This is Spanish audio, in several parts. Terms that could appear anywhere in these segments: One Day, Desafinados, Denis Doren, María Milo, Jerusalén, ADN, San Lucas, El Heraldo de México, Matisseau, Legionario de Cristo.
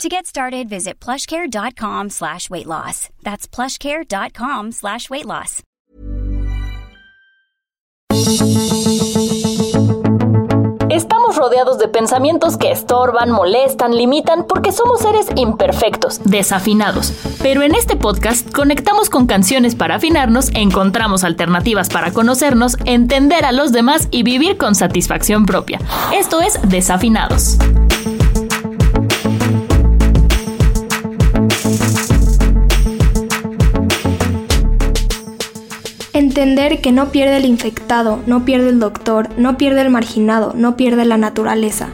To get started, visit plushcare.com/weightloss. That's plushcare.com/weightloss. Estamos rodeados de pensamientos que estorban, molestan, limitan, porque somos seres imperfectos, desafinados. Pero en este podcast conectamos con canciones para afinarnos, encontramos alternativas para conocernos, entender a los demás y vivir con satisfacción propia. Esto es Desafinados. Entender que no pierde el infectado, no pierde el doctor, no pierde el marginado, no pierde la naturaleza.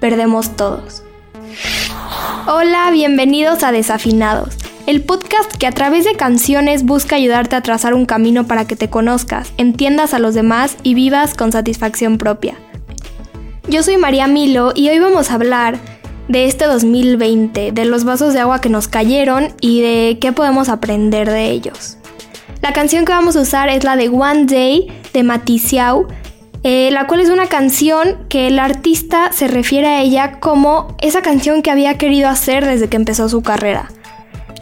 Perdemos todos. Hola, bienvenidos a Desafinados, el podcast que a través de canciones busca ayudarte a trazar un camino para que te conozcas, entiendas a los demás y vivas con satisfacción propia. Yo soy María Milo y hoy vamos a hablar de este 2020, de los vasos de agua que nos cayeron y de qué podemos aprender de ellos. La canción que vamos a usar es la de One Day de Matisseau, la cual es una canción que el artista se refiere a ella como esa canción que había querido hacer desde que empezó su carrera.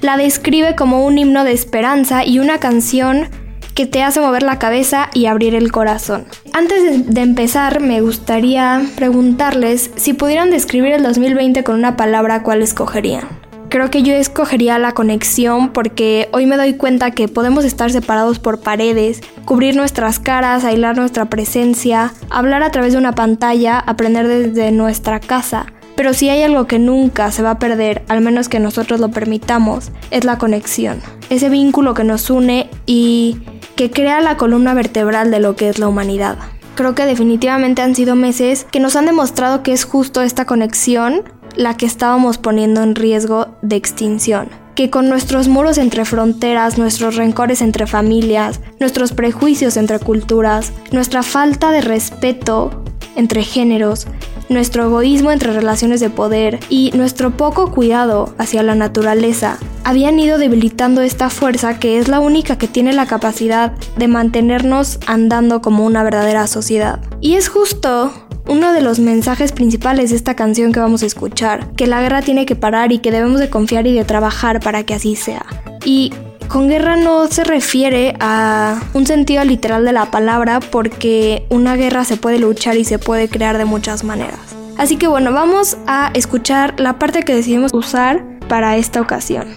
La describe como un himno de esperanza y una canción que te hace mover la cabeza y abrir el corazón. Antes de empezar, me gustaría preguntarles si pudieran describir el 2020 con una palabra, ¿cuál escogerían? Creo que yo escogería la conexión porque hoy me doy cuenta que podemos estar separados por paredes, cubrir nuestras caras, aislar nuestra presencia, hablar a través de una pantalla, aprender desde nuestra casa. Pero si hay algo que nunca se va a perder, al menos que nosotros lo permitamos, es la conexión. Ese vínculo que nos une y que crea la columna vertebral de lo que es la humanidad. Creo que definitivamente han sido meses que nos han demostrado que es justo esta conexión la que estábamos poniendo en riesgo de extinción. Que con nuestros muros entre fronteras, nuestros rencores entre familias, nuestros prejuicios entre culturas, nuestra falta de respeto entre géneros, nuestro egoísmo entre relaciones de poder y nuestro poco cuidado hacia la naturaleza, habían ido debilitando esta fuerza que es la única que tiene la capacidad de mantenernos andando como una verdadera sociedad. Y es justo uno de los mensajes principales de esta canción que vamos a escuchar, que la guerra tiene que parar y que debemos de confiar y de trabajar para que así sea. Y con guerra no se refiere a un sentido literal de la palabra, porque una guerra se puede luchar y se puede crear de muchas maneras. Así que bueno, vamos a escuchar la parte que decidimos usar para esta ocasión.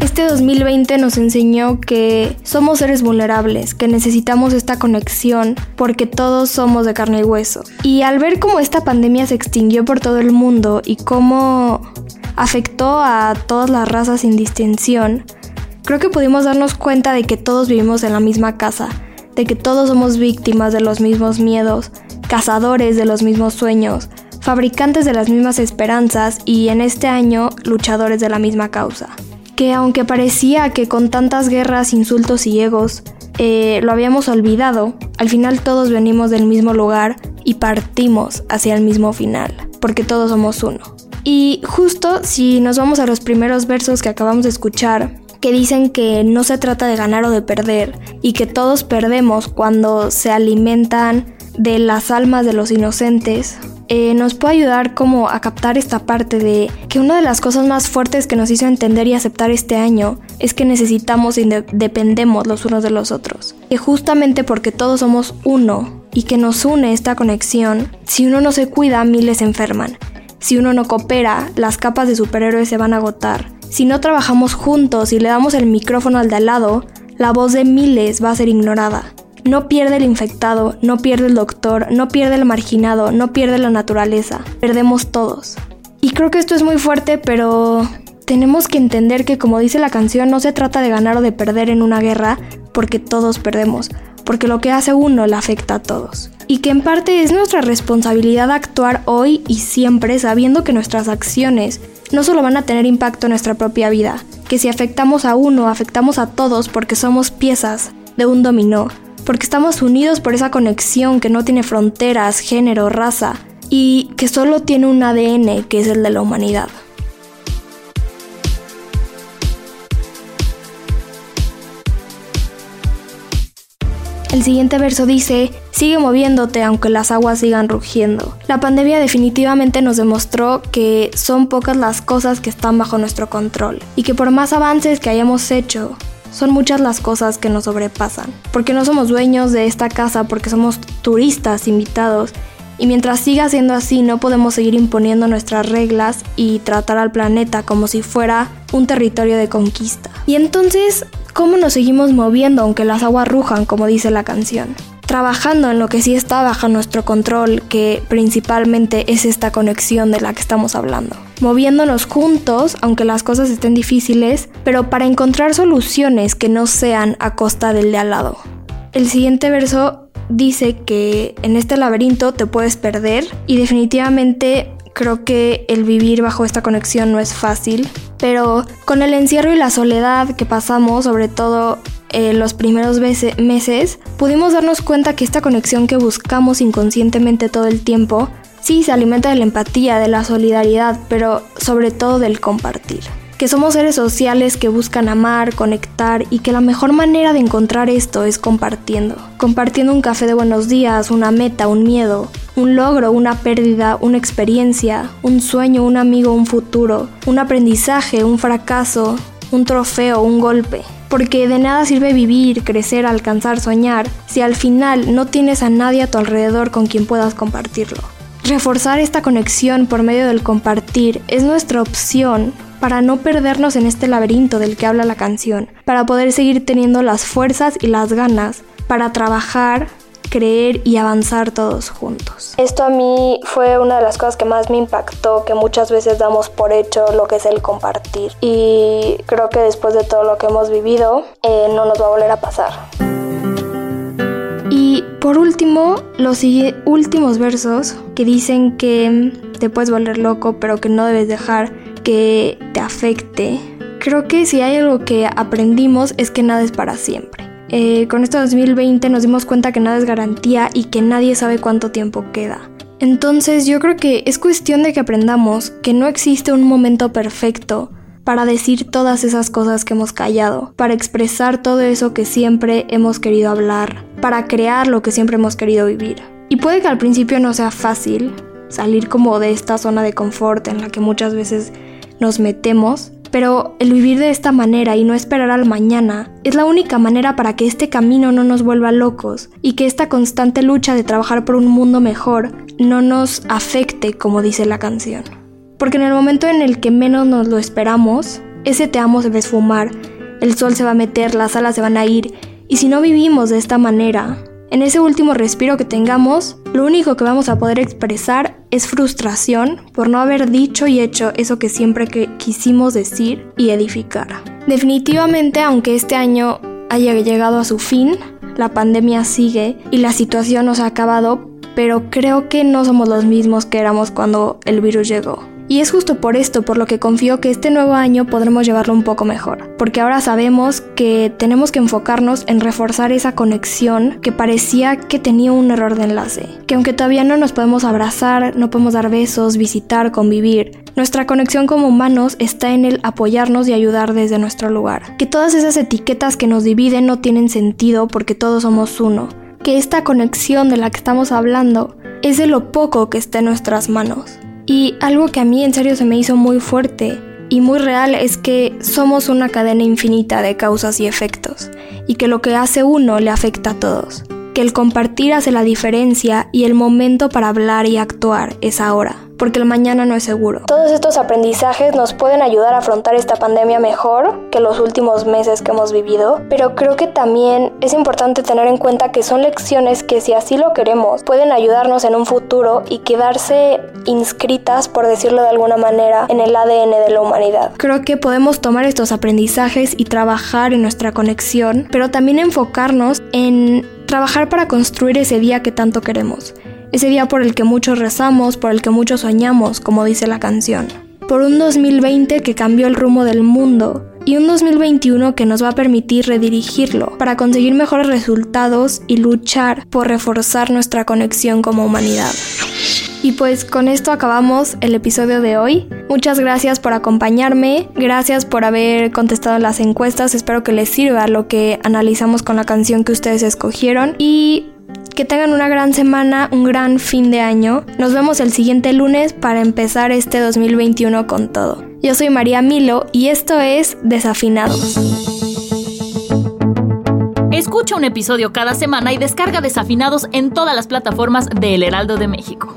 Este 2020 nos enseñó que somos seres vulnerables, que necesitamos esta conexión porque todos somos de carne y hueso. Y al ver cómo esta pandemia se extinguió por todo el mundo y cómo afectó a todas las razas sin distinción, creo que pudimos darnos cuenta de que todos vivimos en la misma casa, de que todos somos víctimas de los mismos miedos, cazadores de los mismos sueños, fabricantes de las mismas esperanzas y en este año luchadores de la misma causa. Que aunque parecía que con tantas guerras, insultos y egos lo habíamos olvidado, al final todos venimos del mismo lugar y partimos hacia el mismo final, porque todos somos uno. Y justo si nos vamos a los primeros versos que acabamos de escuchar, que dicen que no se trata de ganar o de perder, y que todos perdemos cuando se alimentan de las almas de los inocentes, nos puede ayudar como a captar esta parte de que una de las cosas más fuertes que nos hizo entender y aceptar este año es que necesitamos y dependemos los unos de los otros. Que justamente porque todos somos uno y que nos une esta conexión, si uno no se cuida, miles se enferman. Si uno no coopera, las capas de superhéroes se van a agotar. Si no trabajamos juntos y le damos el micrófono al de al lado, la voz de miles va a ser ignorada. No pierde el infectado, no pierde el doctor, no pierde el marginado, no pierde la naturaleza. Perdemos todos. Y creo que esto es muy fuerte, pero tenemos que entender que, como dice la canción, no se trata de ganar o de perder en una guerra, porque todos perdemos, porque lo que hace uno le afecta a todos. Y que en parte es nuestra responsabilidad actuar hoy y siempre sabiendo que nuestras acciones no solo van a tener impacto en nuestra propia vida, que si afectamos a uno, afectamos a todos porque somos piezas de un dominó, porque estamos unidos por esa conexión que no tiene fronteras, género, raza, y que solo tiene un ADN que es el de la humanidad. El siguiente verso dice: sigue moviéndote aunque las aguas sigan rugiendo. La pandemia definitivamente nos demostró que son pocas las cosas que están bajo nuestro control y que por más avances que hayamos hecho, son muchas las cosas que nos sobrepasan. Porque no somos dueños de esta casa, porque somos turistas invitados, y mientras siga siendo así no podemos seguir imponiendo nuestras reglas y tratar al planeta como si fuera un territorio de conquista. Y entonces, ¿cómo nos seguimos moviendo aunque las aguas rujan, como dice la canción? Trabajando en lo que sí está bajo nuestro control, que principalmente es esta conexión de la que estamos hablando. Moviéndonos juntos, aunque las cosas estén difíciles, pero para encontrar soluciones que no sean a costa del de al lado. El siguiente verso dice que en este laberinto te puedes perder, y definitivamente creo que el vivir bajo esta conexión no es fácil, pero con el encierro y la soledad que pasamos, sobre todo los primeros meses, pudimos darnos cuenta que esta conexión que buscamos inconscientemente todo el tiempo, sí se alimenta de la empatía, de la solidaridad, pero sobre todo del compartir. Que somos seres sociales que buscan amar, conectar, y que la mejor manera de encontrar esto es compartiendo. Compartiendo un café de buenos días, una meta, un miedo, un logro, una pérdida, una experiencia, un sueño, un amigo, un futuro, un aprendizaje, un fracaso, un trofeo, un golpe. Porque de nada sirve vivir, crecer, alcanzar, soñar, si al final no tienes a nadie a tu alrededor con quien puedas compartirlo. Reforzar esta conexión por medio del compartir es nuestra opción para no perdernos en este laberinto del que habla la canción, para poder seguir teniendo las fuerzas y las ganas para trabajar, creer y avanzar todos juntos. Esto a mí fue una de las cosas que más me impactó, que muchas veces damos por hecho lo que es el compartir, y creo que después de todo lo que hemos vivido, no nos va a volver a pasar. Y por último, los últimos versos que dicen que te puedes volver loco, pero que no debes dejar que te afecte. Creo que si hay algo que aprendimos es que nada es para siempre. Con este 2020 nos dimos cuenta que nada es garantía y que nadie sabe cuánto tiempo queda. Entonces yo creo que es cuestión de que aprendamos que no existe un momento perfecto para decir todas esas cosas que hemos callado, para expresar todo eso que siempre hemos querido hablar, para crear lo que siempre hemos querido vivir. Y puede que al principio no sea fácil salir como de esta zona de confort en la que muchas veces nos metemos, pero el vivir de esta manera y no esperar al mañana es la única manera para que este camino no nos vuelva locos y que esta constante lucha de trabajar por un mundo mejor no nos afecte, como dice la canción. Porque en el momento en el que menos nos lo esperamos, ese te amo se va a esfumar, el sol se va a meter, las alas se van a ir, y si no vivimos de esta manera, en ese último respiro que tengamos, lo único que vamos a poder expresar es frustración por no haber dicho y hecho eso que siempre quisimos decir y edificar. Definitivamente, aunque este año haya llegado a su fin, la pandemia sigue y la situación no se ha acabado, pero creo que no somos los mismos que éramos cuando el virus llegó. Y es justo por esto por lo que confío que este nuevo año podremos llevarlo un poco mejor, porque ahora sabemos que tenemos que enfocarnos en reforzar esa conexión que parecía que tenía un error de enlace, que aunque todavía no nos podemos abrazar, no podemos dar besos, visitar, convivir, nuestra conexión como humanos está en el apoyarnos y ayudar desde nuestro lugar, que todas esas etiquetas que nos dividen no tienen sentido porque todos somos uno, que esta conexión de la que estamos hablando es de lo poco que está en nuestras manos. Y algo que a mí en serio se me hizo muy fuerte y muy real es que somos una cadena infinita de causas y efectos, y que lo que hace uno le afecta a todos, que el compartir hace la diferencia y el momento para hablar y actuar es ahora, porque el mañana no es seguro. Todos estos aprendizajes nos pueden ayudar a afrontar esta pandemia mejor que los últimos meses que hemos vivido, pero creo que también es importante tener en cuenta que son lecciones que, si así lo queremos, pueden ayudarnos en un futuro y quedarse inscritas, por decirlo de alguna manera, en el ADN de la humanidad. Creo que podemos tomar estos aprendizajes y trabajar en nuestra conexión, pero también enfocarnos en trabajar para construir ese día que tanto queremos. Ese día por el que muchos rezamos, por el que muchos soñamos, como dice la canción. Por un 2020 que cambió el rumbo del mundo y un 2021 que nos va a permitir redirigirlo para conseguir mejores resultados y luchar por reforzar nuestra conexión como humanidad. Y pues con esto acabamos el episodio de hoy. Muchas gracias por acompañarme, gracias por haber contestado las encuestas, espero que les sirva lo que analizamos con la canción que ustedes escogieron y que tengan una gran semana, un gran fin de año. Nos vemos el siguiente lunes para empezar este 2021 con todo. Yo soy María Milo y esto es Desafinados. Escucha un episodio cada semana y descarga Desafinados en todas las plataformas de El Heraldo de México.